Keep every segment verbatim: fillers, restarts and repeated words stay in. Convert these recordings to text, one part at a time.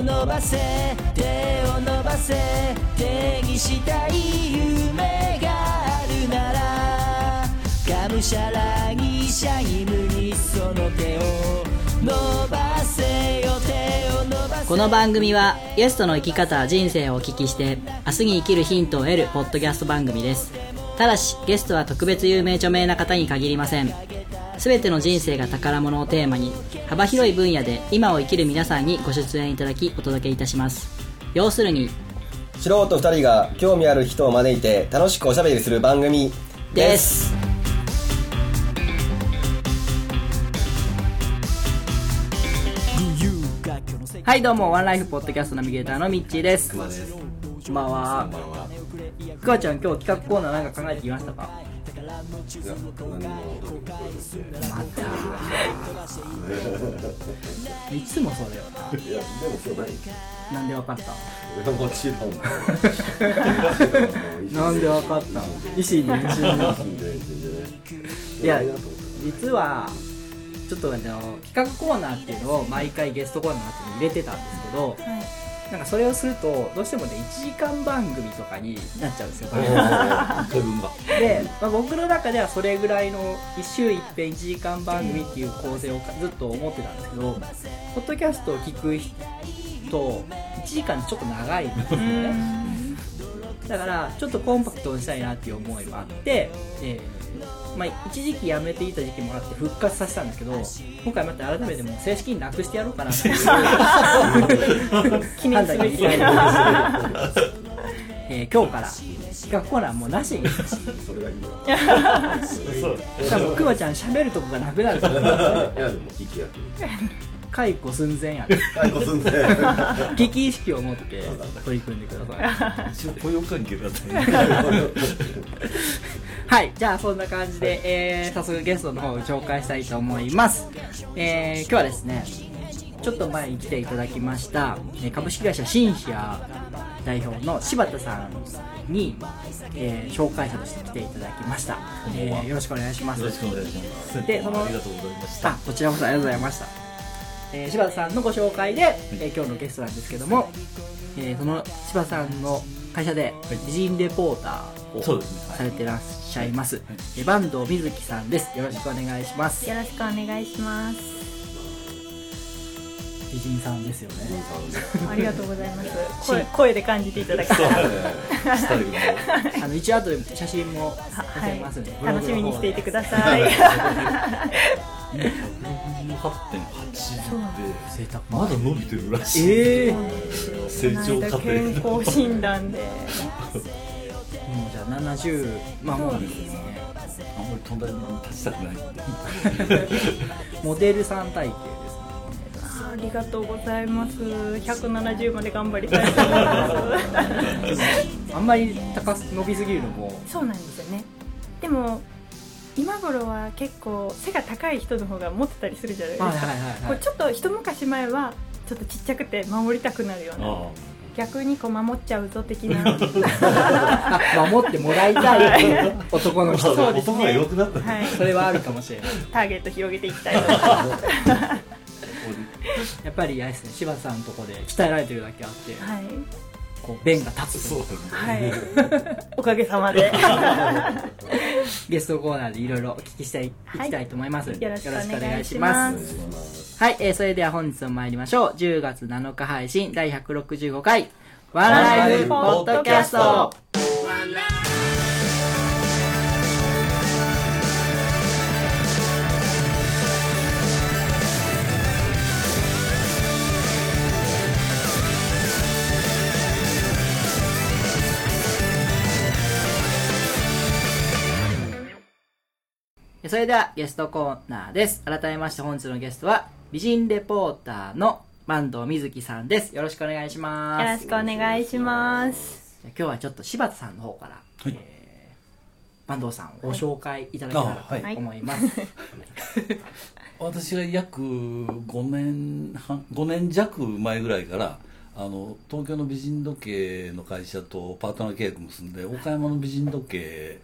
を伸ばせ手を伸ばせ手にしたい夢があるならがむしゃらにシャイムにその手を伸ばせよ手を伸ばせ。この番組はゲストの生き方人生をお聞きして明日に生きるヒントを得るポッドキャスト番組です。ただしゲストは特別有名著名な方に限りません。すべての人生が宝物をテーマに幅広い分野で今を生きる皆さんにご出演いただきお届けいたします。要するに素人ふたりが興味ある人を招いて楽しくおしゃべりする番組です。はい、どうもワンライフポッドキャストナビゲーターのみっちーです。こんばんは。くわちゃん、今日企画コーナーなんか考えてきましたか？いや、何もまたいつもそうだよな。いや、でも今日ない。なんでわかった？もちろんなんでわかったの？維新で維新でいや、実はちょっとあの企画コーナーっていうのを毎回ゲストコーナーに入れてたんですけど、はい、なんかそれをするとどうしてもねいちじかん番組とかになっちゃうんですよ。で、まあ、僕の中ではそれぐらいの一週一遍いちじかん番組っていう構成をずっと思ってたんですけど、ポッドキャストを聞く人いちじかんちょっと長いんですよね。だからちょっとコンパクトにしたいなっていう思いもあって、えーまあ、一時期やめていた時期もあって復活させたんですけど、今回また改めてもう正式になくしてやろうかなって決めつめて、えー、今日から企画コーナーもうなしにそれがいいわ。しかもくまちゃん喋るとこがなくなるから。いやでも聞きや解雇寸前やね。解雇寸前。危機意識を持って取り組んでください。一応雇用関係だったね。はい、じゃあそんな感じで、はい、えー、早速ゲストの方を紹介したいと思います。えー、今日はですね、ちょっと前に来ていただきました株式会社シンシア代表の柴田さんに、えー、紹介者として来ていただきました。えー、よろしくお願いします。よろしくお願いします。で、そのありがとうございました。あ、こちらこそありがとうございました。えー、柴田さんのご紹介で、はい、えー、今日のゲストなんですけども、えー、その柴田さんの会社で美人レポーターをされてらっしゃいます、はい、えー、坂東瑞希さんです。よろしくお願いします。よろしくお願いします。美人さんですよね。ありがとうございます。声, 声で感じていただきたい。あの一応後で写真も撮りますので、はい、楽しみにしていてください。にじゅうはちてんはち でまだ伸びてるらしい、えー、成長過程健康診断でもうじゃあななじゅう、まあもうですね、あんまり飛んだり立ちたくないモデルさん体型ですね。ありがとうございます。ひゃくななじゅうまで頑張りたいと思います。あんまり高す伸びすぎるのもそうなんですよね。でも今頃は結構背が高い人の方が持ってたりするじゃないですか、はいはいはいはい、こうちょっと一昔前はちょっとちっちゃくて守りたくなるような、あ逆にこう守っちゃうぞ的な守ってもらいたい男の人、そうですね、男が良くなった、はい、それはあるかもしれない。ターゲット広げていきたいと思います。やっぱりあれですね、柴田さんのとこで鍛えられてるだけあって、はい、こう弁が立つ、そう、はい、おかげさまでゲストコーナーでいろいろお聞きしたい、いきたいと思います、はい、よろしくお願いします。はい、えー、それでは本日も参りましょう。じゅうがつなのか配信だいひゃくろくじゅうごかいワンライフポッドキャスト。それではゲストコーナーです。改めまして本日のゲストは美人レポーターの坂東瑞希さんです。よろしくお願いします。よろしくお願いします。今日はちょっと柴田さんの方から、はい、えー、坂東さんをご紹介いただきたいと思います、はいはい、私が約ごねんはんごねんじゃく前ぐらいからあの東京の美人時計の会社とパートナー契約結んで、岡山の美人時計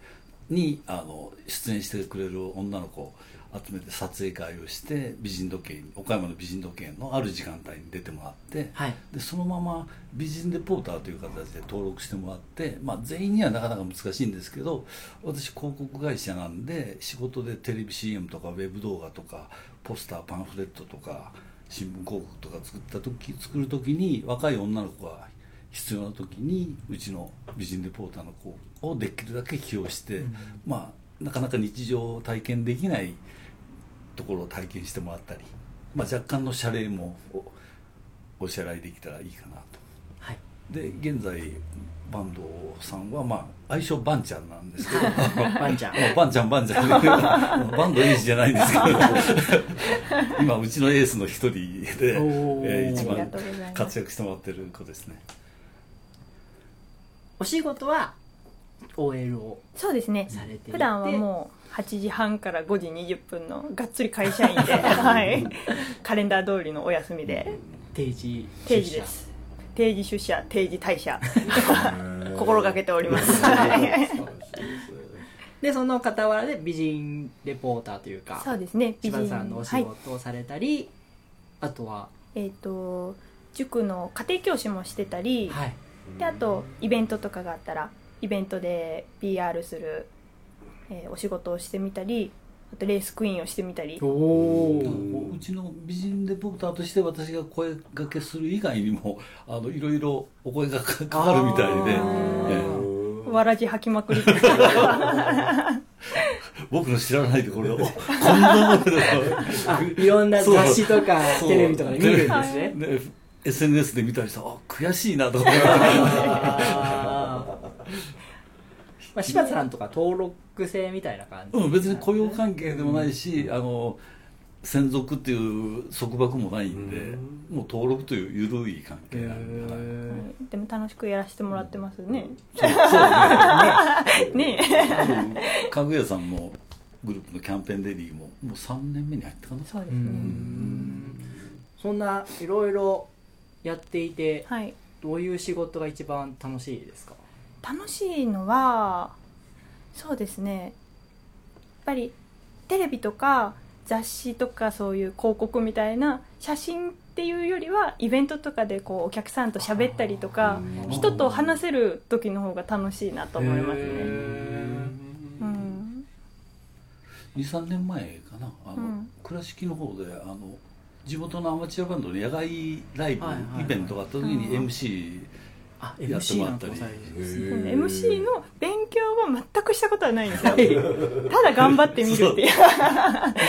にあの出演してくれる女の子、集めて撮影会をして美人時計、岡山の美人時計のある時間帯に出てもらって、はい、でそのまま美人レポーターという形で登録してもらって、まあ、全員にはなかなか難しいんですけど、私広告会社なんで仕事でテレビ シーエム とかウェブ動画とかポスターパンフレットとか新聞広告とか作った時作る時に若い女の子が必要な時にうちの美人レポーターの子をできるだけ起用して、うん、まあなかなか日常を体験できないところを体験してもらったり、まあ、若干の謝礼も お, お支払いできたらいいかなと、はい、で現在坂東さんは、まあ、愛称バンちゃんなんですけどバンちゃんバンちゃんバンちゃんバンドエイジじゃないんですけど今うちのエースの一人で、えー、一番活躍してもらってる子ですね。お仕事は オーエル をそうですね、されていて普段はもうはちじはんからごじにじゅっぷんのがっつり会社員で、はい、カレンダー通りのお休みで定時定時です定時出社定時退社心がけておりますでその傍らで美人レポーターというかそうですね美人柴田さんのお仕事をされたり、はい、あとはえっと塾の家庭教師もしてたり、はい、であとイベントとかがあったらイベントで ピーアール する、えー、お仕事をしてみたり、あとレースクイーンをしてみたり。おうちの美人レポーターとして私が声掛けする以外にもあのいろいろお声がかかるみたいで、えー、わらじ吐きまくり僕の知らないところをこんなものいろんな雑誌とかテレビとかで見るんですね、ね、エスエヌエス で見たりしたら悔しいなと思ってまあ、柴さんとか登録制みたいな感じ、うん、別に雇用関係でもないし、うん、あの専属っていう束縛もないんで、うん、もう登録という緩い関係なんで、はい、でも楽しくやらせてもらってますね、うん、そうですねねえかぐやさんもグループのキャンペーンレディーももうさんねんめに入ったかな。そうですね。うんそんないろいろやっていて、はい、どういう仕事が一番楽しいですか。楽しいのはそうですね、やっぱりテレビとか雑誌とかそういう広告みたいな写真っていうよりはイベントとかでこうお客さんと喋ったりとか人と話せる時の方が楽しいなと思いますね、うん、にさんねんまえかなあの、うん、倉敷の方であの地元のアマチュアバンドの野外ライブ、はいはいはい、イベントがあった時に エムシーあ、やってもらったり エムシー の勉強は全くしたことはないんですよただ頑張ってみるっていうう,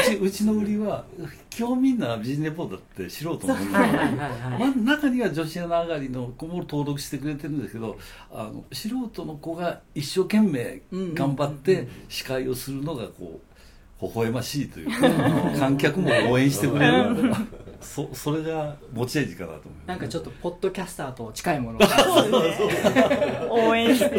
ちうちの売りは今日みんなビジネスポーターって素人のものなので中には女子アナ上がりの子も登録してくれてるんですけどあの素人の子が一生懸命頑張って司会をするのがこう微笑ましいというか観客も応援してくれるそ, それが持ち味かなと思います。なんかちょっとポッドキャスターと近いものそうですね応援し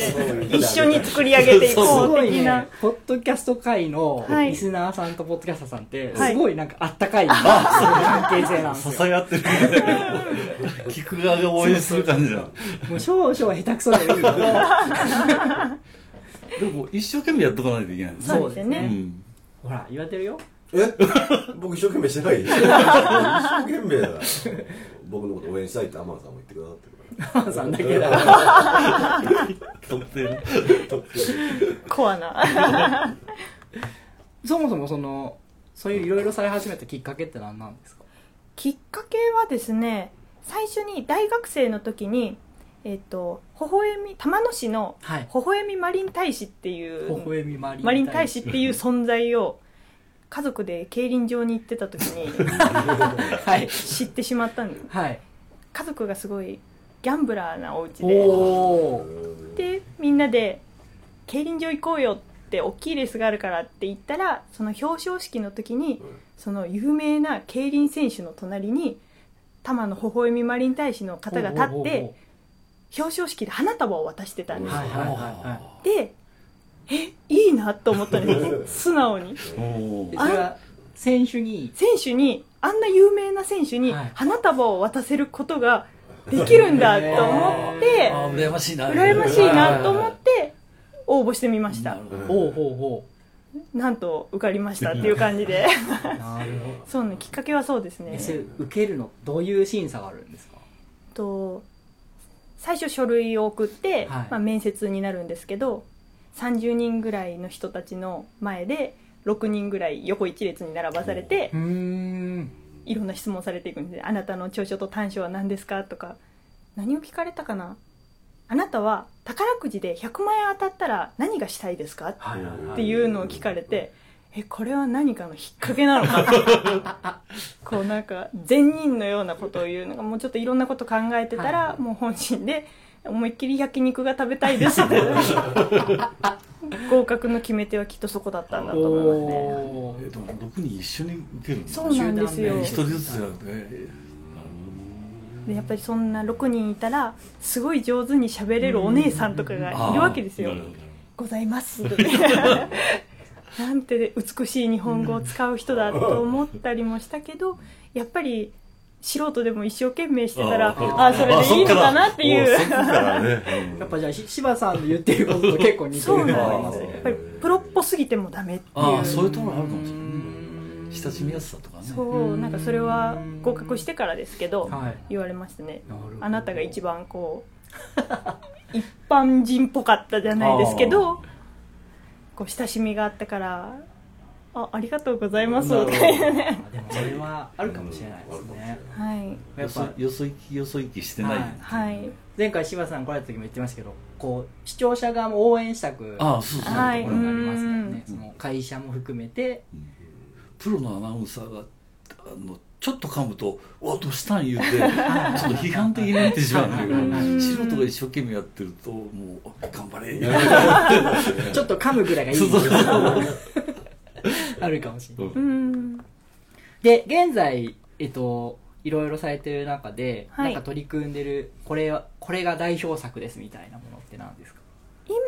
て一緒に作り上げていこう的な、ね、ポッドキャスト界のリスナーさんとポッドキャスターさんってすごいなんかあったかい、はい、関係性なんですよ支え合ってる聞く側が応援する感じだもう少々下手くそでいいけどでも一生懸命やっとかないといけないんですね。そうですね、うん、ほら言われてるよえ僕一生懸命してない一生懸命だ僕のこと応援したいってアマンさんも言ってくださってるからアマンさんだけだとってるとってるコアなそもそもそのそういういろいろされ始めたきっかけって何なんですか。きっかけはですね、最初に大学生の時にえっと、ほほえみ玉野市のほほえみマリン大使っていう、はい、ほほえみマリン大使マリン大使っていう存在を家族で競輪場に行ってた時に知ってしまったんです、はい、家族がすごいギャンブラーなお家ででみんなで競輪場行こうよって大きいレースがあるからって言ったらその表彰式の時にその有名な競輪選手の隣に多摩のほほえみマリン大使の方が立って表彰式で花束を渡してたんです、はいはいはい、でえ、いいなと思ったんです素直にあ選手に選手にあんな有名な選手に花束を渡せることができるんだと思って、はい、羨ましいな羨ましいなと思って応募してみました。ほうほうほなんと受かりましたっていう感じでなるほどそう、ね、きっかけはそうですね。それ受けるのどういう審査があるんですか？と最初書類を送って、はいまあ、面接になるんですけどさんじゅうにんぐらいの人たちの前でろくにんぐらい横一列に並ばされてうーんいろんな質問されていくんで、あなたの長所と短所は何ですかとか、何を聞かれたかな、あなたは宝くじでひゃくまんえん当たったら何がしたいですかっていうのを聞かれて、えこれは何かの引っ掛けなのかこうなんか善人のようなことを言うのがもうちょっといろんなこと考えてたら、はい、もう本心で思いっきり焼肉が食べたいですって合格の決め手はきっとそこだったんだと思いますね。えでもろくにん一緒に受けるんですか？そうなんですよ。ひとりずつじゃなくて、やっぱりそんなろくにんいたらすごい上手に喋れるお姉さんとかがいるわけですよ。ございますなんて美しい日本語を使う人だと思ったりもしたけど、やっぱり素人でも一生懸命してたらああそれでいいのかなっていうやっぱじゃあ柴さんの言ってることと結構似てるのありますね。やっぱりプロっぽすぎてもダメっていうあそういうところあるかもしれない。親しみやすさとかね。そう、なんかそれは合格してからですけど、はい、言われましたね。あなたが一番こう一般人っぽかったじゃないですけど、こう親しみがあったから、あ、ありがとうございますとかね。でもそれはあるかもしれないですね。はい。やっぱよそ行きよそ行きしてない。はい。前回柴さん来られた時も言ってましたけど、こう視聴者側も応援したくなるところがありますからね。その会社も含めて。プロのアナウンサーがあのちょっと噛むとおどうしたん言うてちょっと批判的になってしまうという素人が一生懸命やってるともう頑張れちょっと噛むぐらいがいいあるかもしれない、うん、で現在、えっと、いろいろされてる中で、はい、なんか取り組んでるこれはこれが代表作ですみたいなものって何ですか？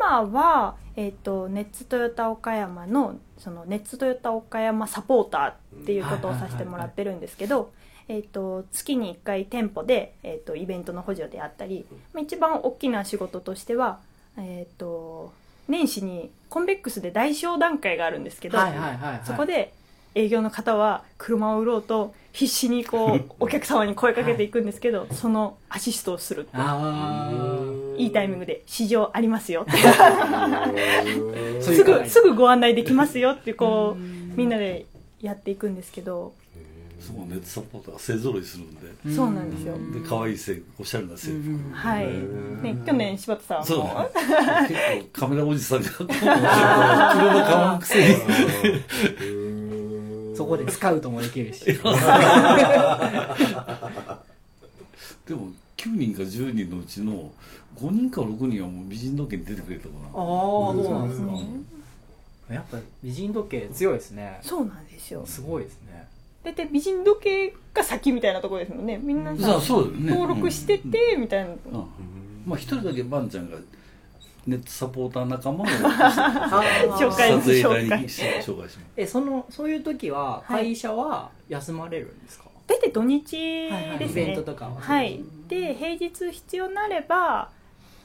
今は、えーと、ネッツトヨタ岡山の、 そのネッツトヨタ岡山サポーターっていうことをさせてもらってるんですけど、えーと、月にいっかい店舗で、えーと、イベントの補助であったり、まあ、一番大きな仕事としては、えーと、年始にコンベックスで大商談会があるんですけど、はいはいはいはい、そこで営業の方は車を売ろうと必死にこうお客様に声かけていくんですけど、はい、そのアシストをするっていいタイミングで市場ありますよってすぐすぐご案内できますよってこうみんなでやっていくんですけど、そのネットサポーターが勢ぞろいするんで、そうなんですよ。で可愛い制服、おしゃれな制服、はい、ね、去年柴田さんもそう結構カメラおじさんが車のカワンくせにそこでスカウトもできるしでもきゅうにんかじゅうにんのうちのごにんかろくにんはもう美人時計に出てくれたかな。ああそうなんですか、うん、やっぱ美人時計強いですね。そうなんですよ、すごいですね。だって美人時計が先みたいなところですもんね。みんなさ、うんね、登録しててみたいな、うんうんうん、まあ一人だけバンちゃんがネットサポーター仲間を紹介紹介紹介します。え、そのそういう時は会社は休まれるんですか？大体土日ですね、はいはい、イベントとかは、はい、で平日必要になれば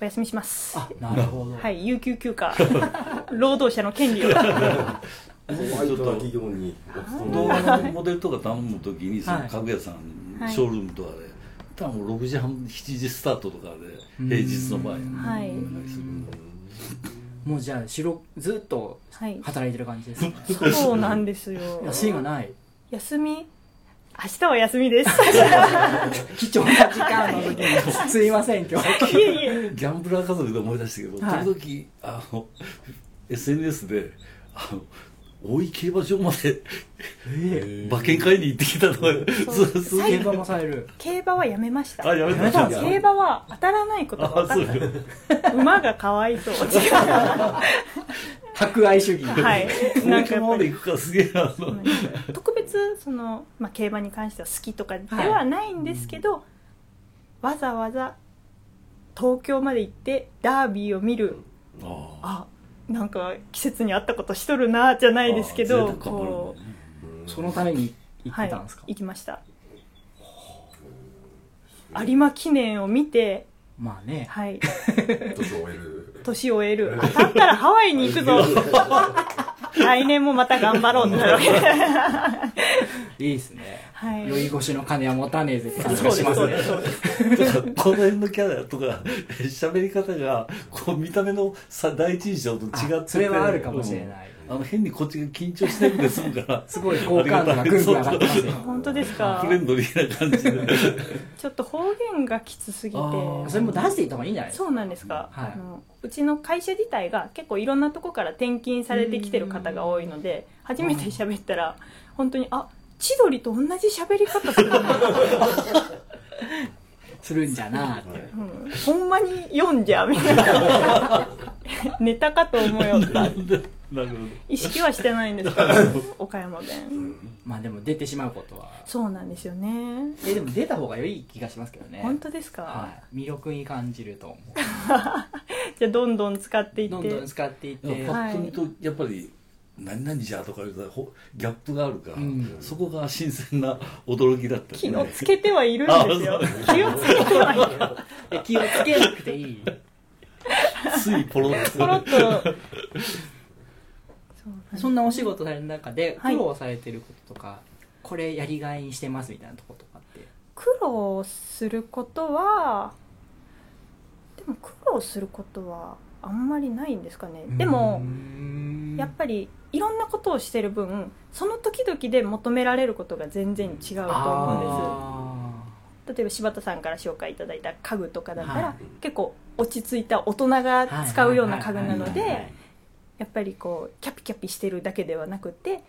お休みします。あ、なるほど、はい、有給休暇労働者の権利をちょっと企業に動画のモデルとか頼む時にその家具屋さん、はい、ショールームとかで多分ろくじはんしちじスタートとかで平日の場合お願いする。もうじゃあしろずっと働いてる感じですね、はい、そうなんですよ。休みがない。休み明日は休みです貴重な時間の時にすいません今日ギャンブラー家族で思い出したけど、はい、時々あの エスエヌエス であの大井競馬場まで馬券買いに行ってきたとか競馬もされる。競馬はやめました。あ、やめたんですか？競馬は当たらないことが分かった。馬がかわいそう博愛主義、はい、なんかまで行くかすげえな特別その、まあ、競馬に関しては好きとかではないんですけど、はい、わざわざ東京まで行ってダービーを見る、ああなんか季節に合ったことしとるなじゃないですけど、こうそのために行ってたんですか？はい、行きました。有馬記念を見て、まあね、はい、年を終える、年を終える、当たったらハワイに行くぞ来年もまた頑張ろうってなるわけいいですね、はい、酔い越しの金は持たねえぜって話がしますね。この辺のキャラとか喋り方がこう見た目の第一印象と違ってて、それはあるかもしれない、うん、あの変にこっちが緊張しないんですからすごい好感度がぐんぐん上がってますよ。本当ですか。フレンドリーな感じでちょっと方言がきつすぎて、それも出していた方がいいんじゃないですか。そうなんですか、はい、あのうちの会社自体が結構いろんなとこから転勤されてきてる方が多いので、初めて喋ったら本当にあ千鳥と同じ喋り方するするんじゃなって、うん、ほんまに読んじゃみたいなネタかと思うよって意識はしてないんですけど岡山弁、うん、まあでも出てしまうことはそうなんですよね。えでも出た方が良い気がしますけどね。本当ですか、はい、魅力に感じると思うじゃあどんどん使っていってどんどん使っていって、パッと見とやっぱり何々じゃとか言うとギャップがあるから、うん、そこが新鮮な驚きだった、ね、気をつけてはいるんですよ気をつけてはいる気をつけなくていいついポロッとポロッとそんなお仕事される中で苦労されてることとか、はい、これやりがいにしてますみたいなとことかって。苦労することはでも苦労することはあんまりないんですかね。でもやっぱりいろんなことをしてる分、その時々で求められることが全然違うと思うんです。例えば柴田さんから紹介いただいた家具とかだったら、はい、結構落ち着いた大人が使うような家具なので、やっぱりこうキャピキャピしてるだけではなくて、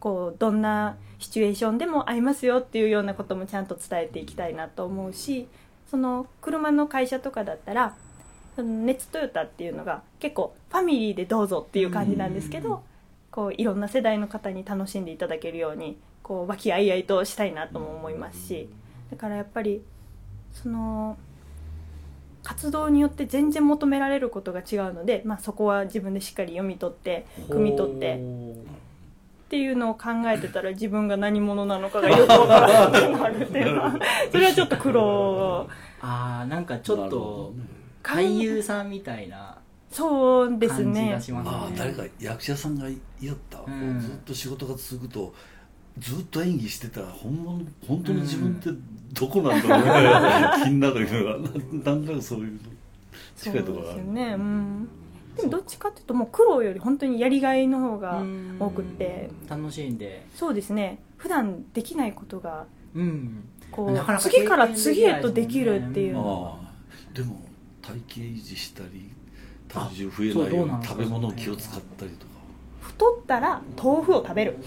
こうどんなシチュエーションでも合いますよっていうようなこともちゃんと伝えていきたいなと思うし、その車の会社とかだったらネッツトヨタっていうのが結構ファミリーでどうぞっていう感じなんですけど、こういろんな世代の方に楽しんでいただけるようにこう和気あいあいとしたいなとも思いますし、だからやっぱりその活動によって全然求められることが違うので、まあ、そこは自分でしっかり読み取って汲み取ってっていうのを考えてたら、自分が何者なのかがよくわからなくなるっていうのはそれはちょっと苦労。あ、なんかちょっと俳優さんみたいな感じがします ね, ですね。あ、誰か役者さんがいやった、うん、ずっと仕事が続くとずっと演技してたら本物、本当に自分ってどこなんだろうね、うん、気になるような、なんだかそういう近いところがある。そうですよね、うん、でもどっちかっていうともう苦労より本当にやりがいの方が多くって、うん、楽しいんで。そうですね、普段できないことが、うん、こうなかなか次から次へとできるっていうの、うん、あでも体型維持したり体重増えないように食べ物を気を使ったりとか、太ったら豆腐を食べる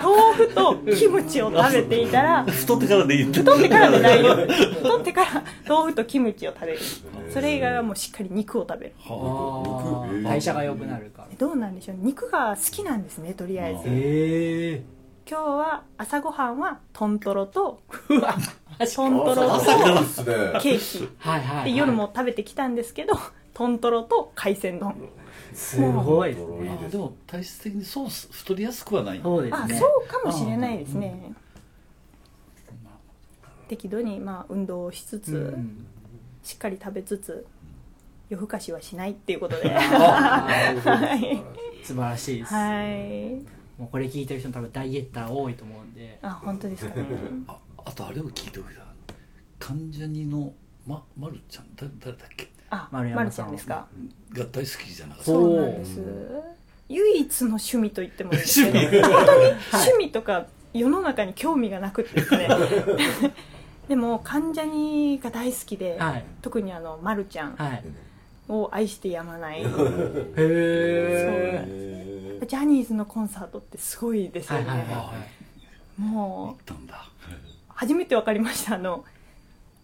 豆腐とキムチを食べていたら太ってからでいい、太ってからで大丈夫太ってから豆腐とキムチを食べる、それ以外はもうしっかり肉を食べる。はあ、代謝が良くなるから。どうなんでしょう、肉が好きなんですね、とりあえず。へえ。今日は朝ごはんはトントロとトントロとケーキで、夜も食べてきたんですけどトントロと海鮮丼。すごいですね。でも体質的にそう太りやすくはない。そうですね。あ、そうかもしれないですね。適度にまあ運動をしつつ、うん、しっかり食べつつ、夜更かしはしないっていうことで。はい、素晴らしいです。はい。もうこれ聞いてる人も多分ダイエッター多いと思うんで。あ、本当ですかね。あ、あとあれを聞いておいた。関ジャニのままるちゃん誰だっけ。あ、丸山さんですかが大好きじゃなかった。そうなんです、唯一の趣味と言ってもいいですけど本当に趣味とか世の中に興味がなくてですねでも関ジャニが大好きで、はい、特にあのまるちゃんを愛してやまない、はい、へえ、ね、ジャニーズのコンサートってすごいですよね、はいはいはい、もう初めて分かりました。あの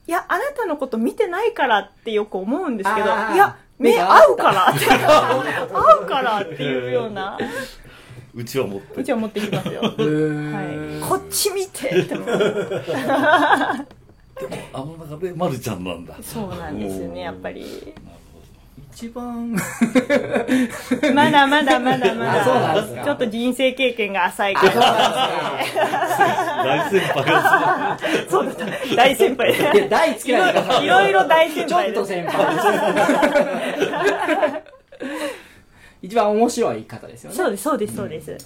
いや、あなたのこと見てないからってよく思うんですけど、いや、目合うからって合うからっていうような、うちは持ってうちは持ってきますよ、はい、こっち見てって思うでもあの中でまるちゃんなんだ。そうなんですよね、やっぱり一番まだまだまだまだちょっと人生経験が浅いから大先輩ですそうだった大先輩いや大好きなんだからいろいろ大先輩ですちょっと先輩一番面白い方ですよね。そうですそうですそうです、うん、へ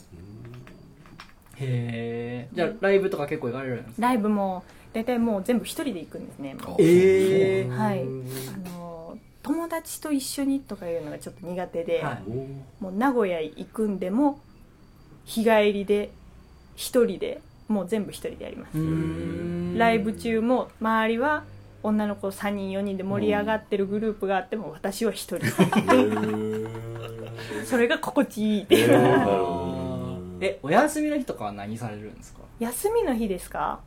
え。じゃあライブとか結構行かれるんですか？ライブも大体もう全部一人で行くんですね。ええー、はい、あの友達と一緒にとかいうのがちょっと苦手で、はい、もう名古屋行くんでも日帰りで一人でもう全部一人でやります。うーん、ライブ中も周りは女の子さんにんよにんで盛り上がってるグループがあっても私は一人それが心地いいっていう。え、お休みの日とかは何されるんですか？休みの日ですか？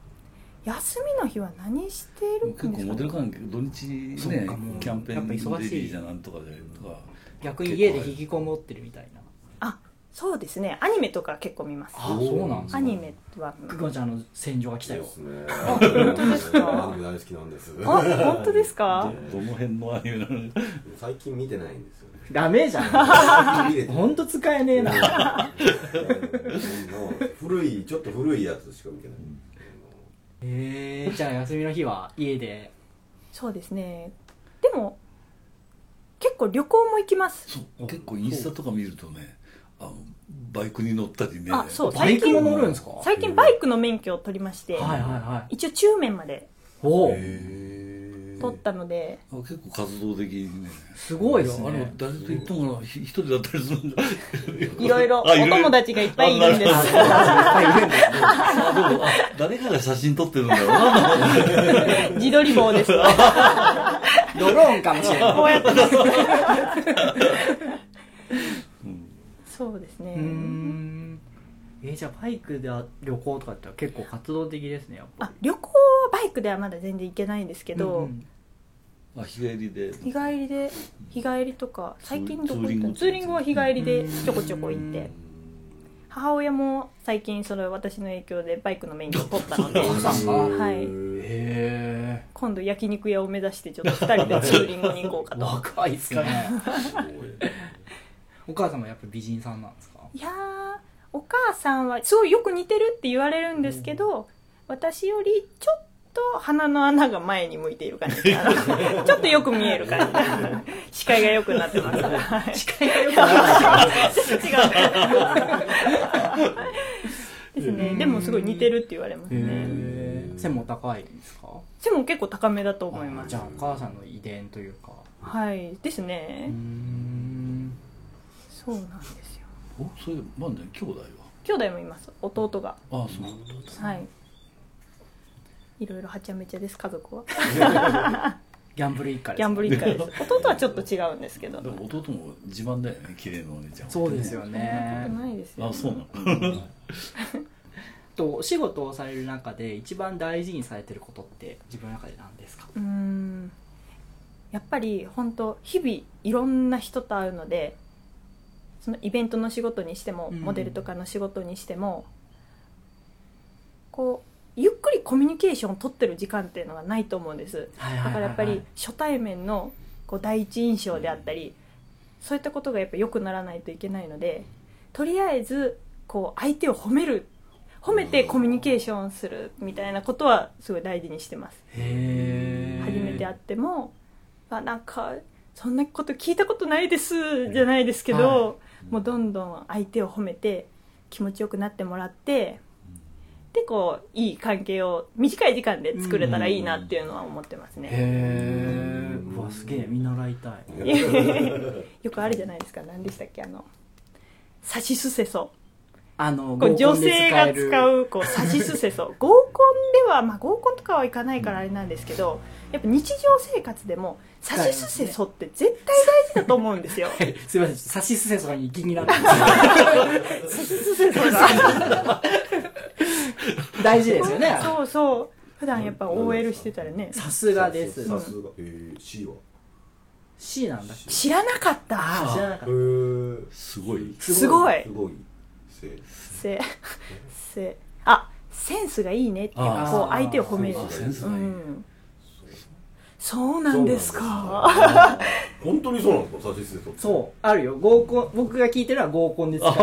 休みの日は何してるんですか？結構モデル関係土日ね、キャンペーンデビューじゃなんとかでとか、逆に家で引きこもってるみたいな。あ、そうですね。アニメとか結構見ます。あ、そうなんですか。アニメはくまちゃんの戦場が来たよ。ですね、あ、本当ですか。アニメ大好きなんです。あ、本当ですか。どの辺のアニメなの？最近見てないんですよね。ダメじゃん。本当使えねえな。古いちょっと古いやつしか見てない。えー、じゃあ休みの日は家で。そうですね。でも結構旅行も行きます。そう、結構インスタとか見るとね。あのバイクに乗ったりね。あ、そう、最近バイクも乗るんですか？最近バイクの免許を取りまして、はいはいはい、一応中免までお取ったので、あ、結構活動的にね。すごいですね。あの誰と行ったのかな、一人だったりするんだ。いろいろお友達がいっぱいいるんです。誰から写真撮ってるんだろうな。自撮り棒です。ドローンかもしれない。こうやって。そうですね。うーん、えー、じゃあバイクで旅行とかって結構活動的ですね。やっぱあ、旅行はバイクではまだ全然行けないんですけど、うんうん、あ、日帰りで日帰りで日帰りとか最近どこ行ったの？ツーリングは日帰りでちょこちょこ行って、母親も最近その私の影響でバイクの免許を取ったので、はい、へー、今度焼肉屋を目指してちょっとふたりでツーリングに行こうかと。若いっすね。お母さんもやっぱり美人さんなんですか？いやー、お母さんはすごいよく似てるって言われるんですけど、私よりちょっと鼻の穴が前に向いている感じかな。ちょっとよく見える感じ。視界が良くなってますから。視界が良くなってます。ですね。でもすごい似てるって言われますね。背も高いんですか？背も結構高めだと思います。じゃあお母さんの遺伝というか。はい、ですね。うーん、そうなんですよ。お、それまあね、兄弟は？兄弟もいます。弟が。ああ、そうなんですね。はい。いろいろはちゃめちゃです、家族は。ギャンブル一家です。ギャンブル一家です。弟はちょっと違うんですけど。でも弟も自慢だよね、綺麗なお姉ちゃん。そうですよね。そんなことないですよ、ね。あ、そうなの。と、お仕事をされる中で一番大事にされてることって自分の中で何ですか？うーん、やっぱり本当日々いろんな人と会うので。そのイベントの仕事にしてもモデルとかの仕事にしても、うん、こうゆっくりコミュニケーションを取ってる時間っていうのがないと思うんです、はいはいはいはい、だからやっぱり初対面のこう第一印象であったり、うん、そういったことがやっぱ良くならないといけないので、とりあえずこう相手を褒める、褒めてコミュニケーションするみたいなことはすごい大事にしてます。へー、初めて会っても、あ、なんかそんなこと聞いたことないですじゃないですけど、はい、もうどんどん相手を褒めて気持ちよくなってもらって、でこういい関係を短い時間で作れたらいいなっていうのは思ってますね。へえ、うわ、すげえ、見習いたい。よくあるじゃないですか、何でしたっけ、あのサシスセソ、あの女性が使うこうサシスセソ、合コンでは、まあ、合コンとかはいかないからあれなんですけど、やっぱ日常生活でもサシスセソって絶対大事だと思うんですよ。はい、すいません、サシスセソに気になるんです。サシスセソが大事ですよね。そうそう。普段やっぱ オーエル してたらね。さすがです。さすが。ええ、C は。C なんだっけ。知らなかった。知らなかった。へえ、すごい。すごい。すごい。せ。せ。あ、センスがいいねっていうか、こう相手を褒める。センスがいい。うん。そうなんですか。本当にそうなんですか、サシスセソ。そう、あるよ。合コン、僕が聞いてるのは合コンで使う。さ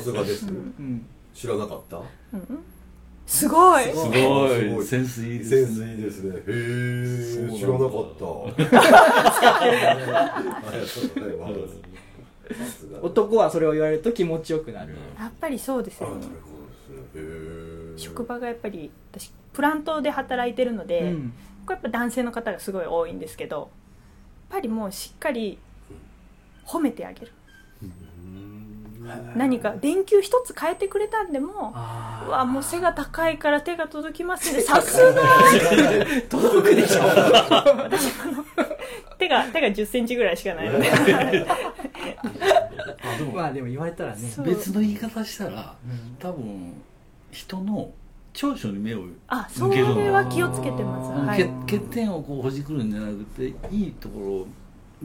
すがです、うん。知らなかった。うん、すごい。すごい。センスいいですね。センスいいですね。へえ。知らなかった。使ってる。ありがとうございます。男はそれを言われると気持ちよくなる、うん、やっぱりそうですよね。職場がやっぱり私プラントで働いてるので、うん、ここやっぱ男性の方がすごい多いんですけど、やっぱりもうしっかり褒めてあげる、うん、何か電球一つ変えてくれたんでも、うわもう背が高いから手が届きますね、さすが届くでしょ私の手が手がじゅっセンチぐらいしかないのであでもまあでも言われたらね、別の言い方したら、うん、多分人の長所に目を向ける。あ、それは気をつけてます、はい、欠点をこうほじくるんじゃなくて、いいところ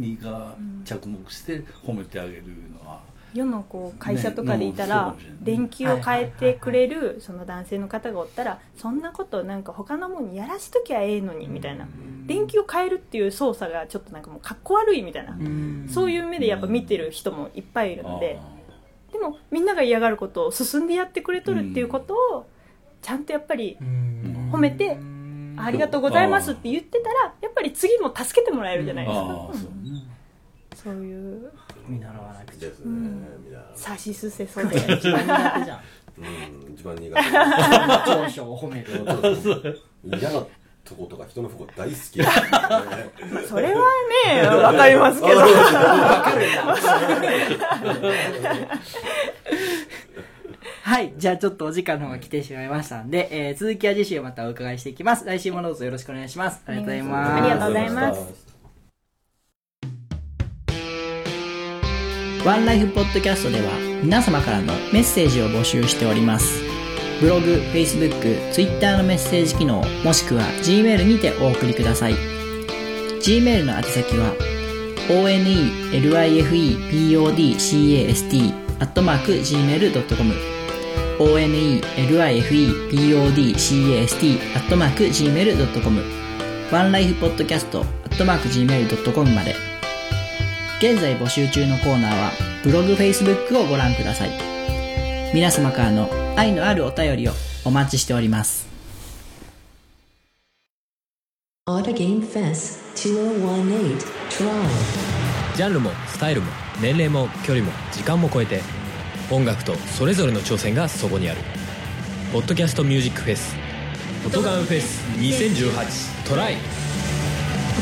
にが着目して褒めてあげるのは、うん、世のこう会社とかでいたら、ね、電球を変えてくれるその男性の方がおったら、そんなことなんか他のもんにやらしときゃええのにみたいな、電球を変えるっていう操作がちょっとなんかもうかっこ悪いみたいな、うそういう目でやっぱ見てる人もいっぱいいるので、でもみんなが嫌がることを進んでやってくれとるっていうことをちゃんとやっぱり褒めて、ありがとうございますって言ってたら、やっぱり次も助けてもらえるじゃないですか、うん、そういう見習わなくちゃ、うん、差しすせそうで一番苦手じゃんうん一番苦手長所を褒める嫌なとことか人の不幸大好き、ね、それはねわかりますけどわかるなはい、じゃあちょっとお時間の方が来てしまいましたんで、えー、続きは次週またお伺いしていきます。来週もどうぞよろしくお願いします。ありがとうございます。ありがとうございます。ワンライフポッドキャストでは皆様からのメッセージを募集しております。ブログ、Facebook、Twitter のメッセージ機能、もしくは Gmail にてお送りください。Gmail の宛先は おねえりふえぽっかすと アットマーク ジーメール ドットコムおねえりふえぽっかすと アットマーク ジーメール ドットコム ワンライフポッドキャスト アットマーク ジーメール ドットコム まで。現在募集中のコーナーはブログ、Facebook をご覧ください。皆様からの愛のあるお便りをお待ちしております。オーダーゲームフェスにせんじゅうはち トライジャンルもスタイルも年齢も距離も時間も超えて音楽とそれぞれの挑戦がそこにあるポッドキャストミュージックフェス音ガメフェスにせんじゅうはちトライ。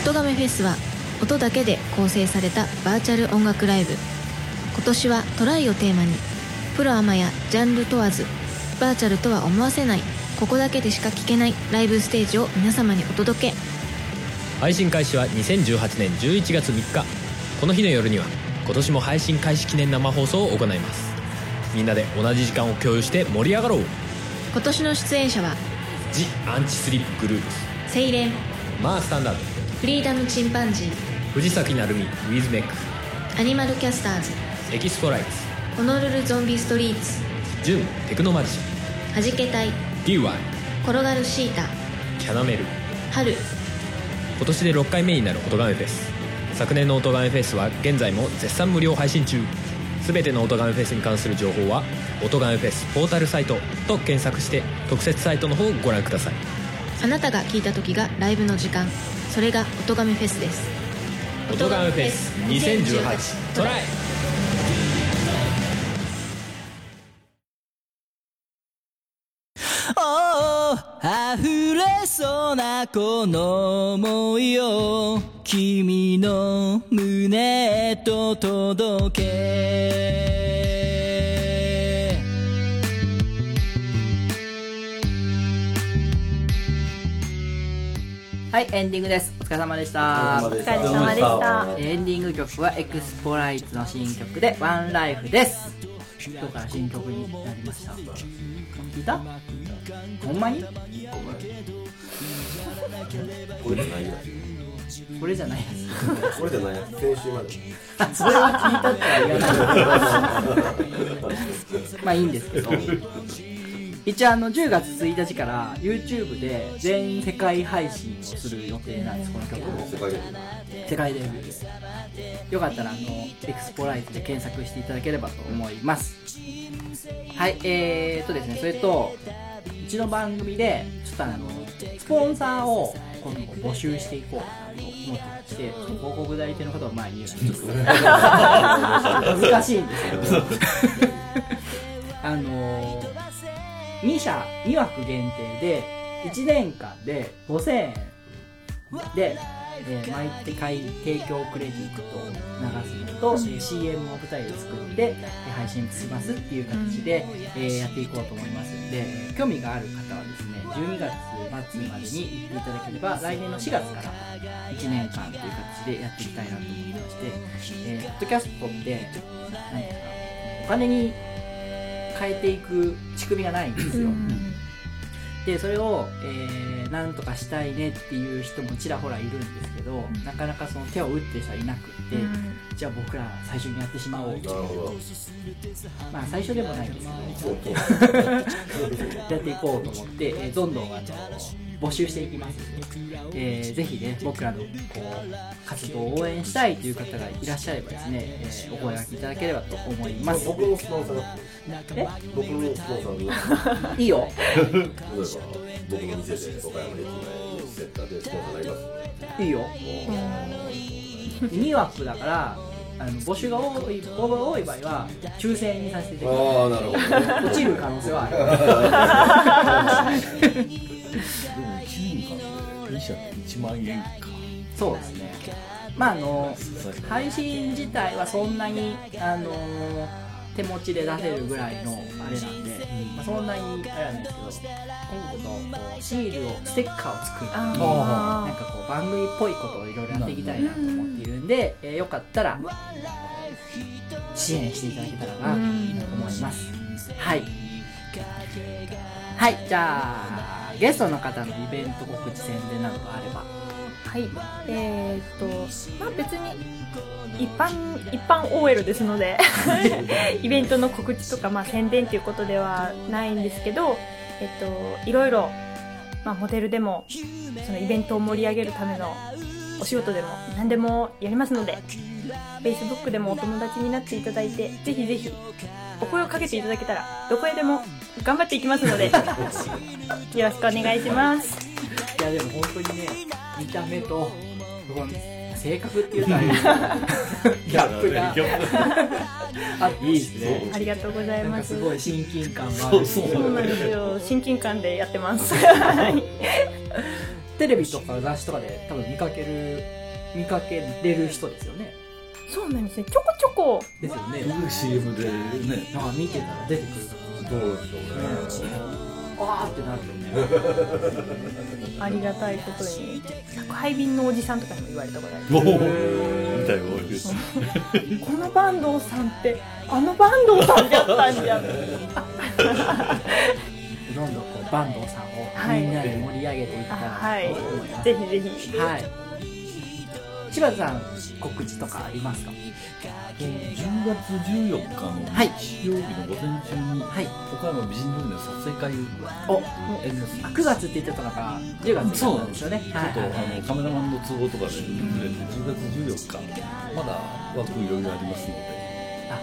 音ガメフェスは音だけで構成されたバーチャル音楽ライブ。今年はトライをテーマにプロアマやジャンル問わずバーチャルとは思わせないここだけでしか聴けないライブステージを皆様にお届け。配信開始はにせんじゅうはちねん じゅういちがつ みっか。この日の夜には今年も配信開始記念生放送を行います。みんなで同じ時間を共有して盛り上がろう。今年の出演者はジ・アンチスリップグループ、セイレン、マースタンダード、フリーダムチンパンジー、藤崎なるみ、ウィズメック、アニマルキャスターズ、エキスポライツ、ホノルルゾンビストリーツ、ジュン、テクノマジシャン、はじけたい、ディーワイ、転がるシータ、キャナメル、春。今年でろっかいめになる音ガメフェス。昨年の音ガメフェスは現在も絶賛無料配信中。すべての音ガメフェスに関する情報は音ガメフェスポータルサイトと検索して特設サイトの方をご覧ください。あなたが聞いた時がライブの時間、それが音ガメフェスです。音ガメフェスにせんじゅうはちトライ。あふれそうなこの想いを君の胸へと届け。はい、エンディングです。お疲れ様でした。お疲れ様でした。エンディング曲はエクスポライツの新曲でワンライフです。今日から新曲になりました。聞いた？ほんまに？これじゃないやつ。これじゃないやつ。これじゃないやつ。先週まで。あ、それは聞いたってありがとう。まあいいんですけど。一応あのじゅうがつついたちから YouTube で全世界配信をする予定なんです。この曲を世界で世界デビューです。よかったらあのエクスポライズで検索していただければと思います。はい、えーとですね、それとうちの番組でちょっとあのスポンサーを今度募集していこうと思っていて、広告代理店のことを前に言うのちょっと難しいんですけどあのー、にしゃに枠限定でいちねんかんでごせんえんで、えー、毎回提供クレジットを流すのと、えー、シーエム をふたりで作って配信しますっていう形で、えー、やっていこうと思いますので、興味がある方はですねじゅうにがつまつまでに行っていただければ、来年のしがつからいちねんかんという形でやっていきたいなと思いまして、えー、ポッドキャストって何かお金に変えていく仕組みがないんですよ、うん、でそれを、えー、なんとかしたいねっていう人もちらほらいるんですけど、なかなかその手を打ってる人はいなくって、うん、じゃあ僕ら最初にやってしまおうっていう、まあ最初でもないんですけどやっていこうと思って、えー、どんどん募集していきます、えー、ぜひね僕らのこう活動を応援したいという方がいらっしゃればですね、えー、お声掛けいただければと思います。僕のスポンサーだえ僕のスポンサーいいよ例えば僕の店で岡山駅前のセッターでスポンサーになりますいいよに枠だからあの募集が多い応募が多い場合は抽選にさせていただきます。ああなるほど落ちる可能性はあるいちねんかんでいちまんえんか。そうですね。まああの配信自体はそんなにあの手持ちで出せるぐらいのあれなんで、うんまあ、そんなにあれなんですけど、今後のシールをステッカーを作る、なんかこう番組っぽいことをいろいろやっていきたいなと思っているんで、えー、よかったら支援していただけたらなと思います。はいはいじゃあ。ゲストの方のイベント告知宣伝などがあればはいえー、っとまあ別に一般一般 オーエル ですのでイベントの告知とか、まあ、宣伝ということではないんですけど、えっと、いろいろ、まあ、モデルでもそのイベントを盛り上げるためのお仕事でも何でもやりますので Facebook でもお友達になっていただいてぜひぜひお声をかけていただけたらどこへでも頑張っていきますのでよろしくお願いしますいやでも本当にね見た目と性格っていうのはギャップがあいいですねありがとうございますなんかすごい親近感があるそうなんですよ親近感でやってますテレビとか雑誌とかで多分見かける見かけれる人ですよねそうなんですね、ちょこちょこですよね。僕 シーエム でね、なんか見てたら出てくるからどうでしょうね。あーってなるよね。ありがたいことに宅配便のおじさんとかにも言われたことあります。みたいな多いです。この坂東さんってあの坂東さんだったんじゃん。どんどんこう坂東さんをみんなで盛り上げていったら、はいはい、ぜひぜひ。はい柴田さん告知とかありますか？じゅうがつじゅうよっかの日曜日の午前中に、はい、岡山美人通りの撮影会をやります。くがつって言ってたのがじゅうがつだったんですよね。ちょっと、はいはい、あのカメラマンの都合とかでずれてじゅうがつじゅうよっかまだ枠いろいろありますので。あ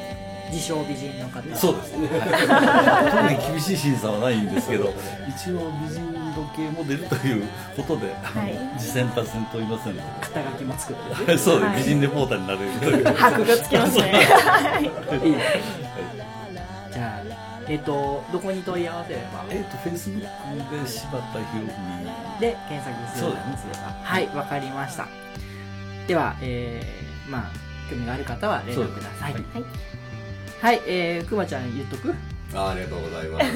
自称美人の方そうですね、はい、厳しい審査はないんですけど一応美人時計も出るということで、はい、次戦多戦と言いませんので肩書きも作ってるそうです、はい、美人レポーターになれるという箔がつきますねいいです、はい、じゃあ、えーと、どこに問い合わせればえーと Facebook で柴田博文で検索するようにすればはいわかりましたでは、えー、まあ興味がある方は連絡くださいはい、えー、くまちゃん言っとく？あ、ありがとうございます。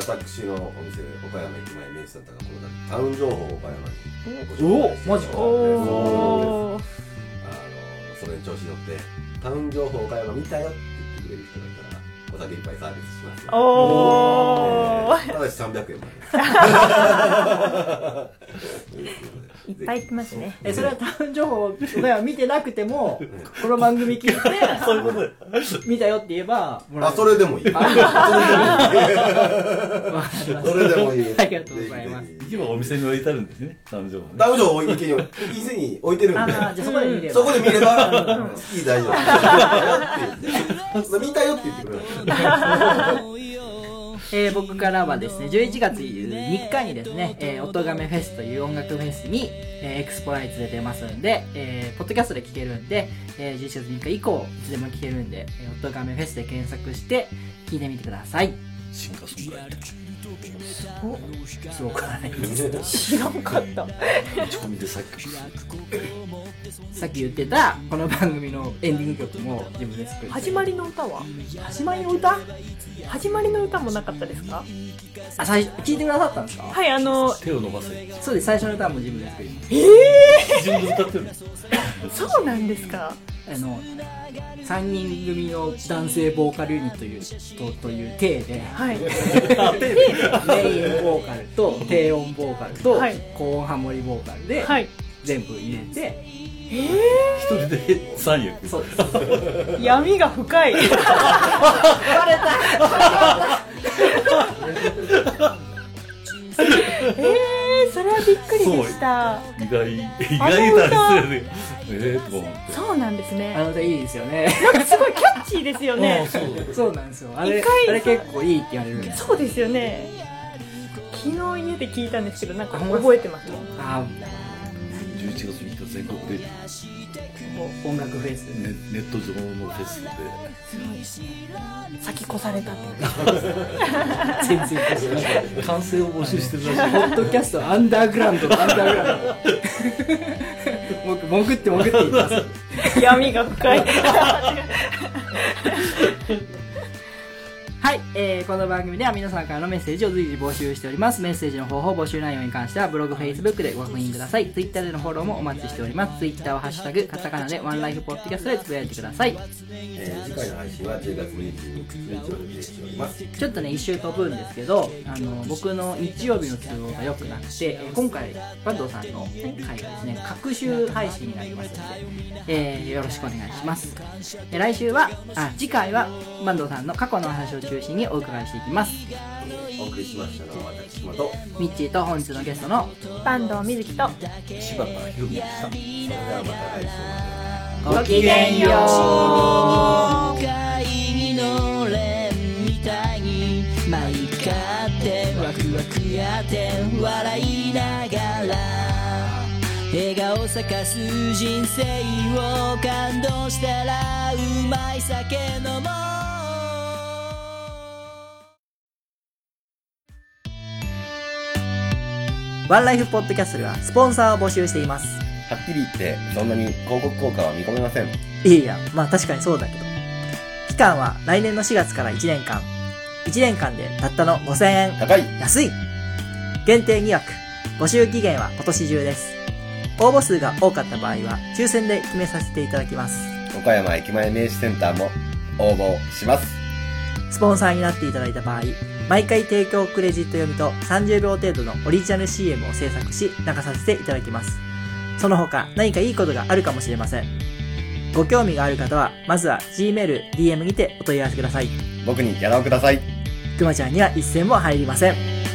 私のお店、岡山駅前名産だったが、このタウン情報を岡山にご紹介しております。おお、マジか。おー。あの、それに調子乗って、タウン情報岡山見たよって言ってくれる人がいたら、お酒いっぱいサービスします。おー。ただしさんびゃくえんもあります。いっぱい来ますね。え、それはタウン情報を見てなくても、この番組聞いて、そういうこと見たよって言えばもらえる。あ、それでもいい。それでもいい。それでもいい。ありがとうございます。行けばお店に置いてあるんですね、タウン情報。タウン情報を店に置いてるんで。あ、じゃあそこで見れば。そこで見れば、いい、大丈夫。見たよって言ってくれる。えー、僕からはですね、じゅういちがつみっかにですね、えー、おとがめフェスという音楽フェスに、えー、エクスポライツで出ますんで、えー、ポッドキャストで聴けるんで、えー、じゅういちがつみっか以降、いつでも聴けるんで、えー、おとがめフェスで検索して、聴いてみてください。進化するから。すごっ。すごくない。知らんかった。さっき言ってたこの番組のエンディング曲も自分で作る。始まりの歌は？始まりの歌？始まりの歌もなかったですか？あ、最初聞いてくださったんですか？はい、あの手を伸ばせ。そうです。最初の歌も自分で作ります。ええー。自分で歌ってるんです。そうなんですか？あのさんにん組の男性ボーカルユニットというという体で、はい、メインボーカルと低音ボーカルと高音ハモリボーカルで全部入れて、はい、ひとりでさん役。そうです。闇が深い。バレた。えー、それはびっくりでした。意外、意外だね。えーと思って。そうなんですね。あの歌いいですよね。なんかすごいキャッチーですよね。そう、そうなんですよ。あれ、あれ結構いいって言われるんです。そうですよね。昨日家で聞いたんですけど、なんか覚えてますね。あー、じゅういちがつみっか全国で音楽フェス、ね、ネット上のフェスで。先越されたって全然越された。完成を募集してるらしい。ポッドキャストアンダーグラウンドアンダーグラウンド。僕潜って潜っています。闇が深い。はい、えー、この番組では皆さんからのメッセージを随時募集しております。メッセージの方法、募集内容に関してはブログ、フェイスブックでご確認ください。ツイッターでのフォローもお待ちしております。ツイッターはハッシュタグカタカナでワンライフポッドキャストでつぶやいてください。えー、次回の配信はじゅうがつにじゅうににちを予定しております。ちょっとねいっしゅう飛ぶんですけど、あの僕の日曜日の都合が良くなくて、今回坂東さんの回がですね各週配信になりますので、えー、よろしくお願いします。えー、来週はあ次回は坂東さんの過去の話を中心にお伺いしていきます。お送りしましたのは私島とミッチーと、本日のゲストの坂東瑞希と柴田裕美でした。それではまた来週。ごきげんよう。深いのれんみたいに舞いかってワクワクやって笑いながら笑顔咲かす人生を感動したらうまい酒飲もう。ワンライフポッドキャストではスポンサーを募集しています。はっきり言ってそんなに広告効果は見込めません。いや、まあ確かにそうだけど、期間は来年のしがつからいちねんかん。いちねんかんでたったのごせんえん。高い。安い。限定にわく、募集期限は今年中です。応募数が多かった場合は抽選で決めさせていただきます。岡山駅前名刺センターも応募します。スポンサーになっていただいた場合、毎回提供クレジット読みとさんじゅうびょう程度のオリジナル シーエム を制作し流させていただきます。その他何かいいことがあるかもしれません。ご興味がある方はまずは Gmail、ディーエム にてお問い合わせください。僕にギャラをください。くまちゃんには一銭も入りません。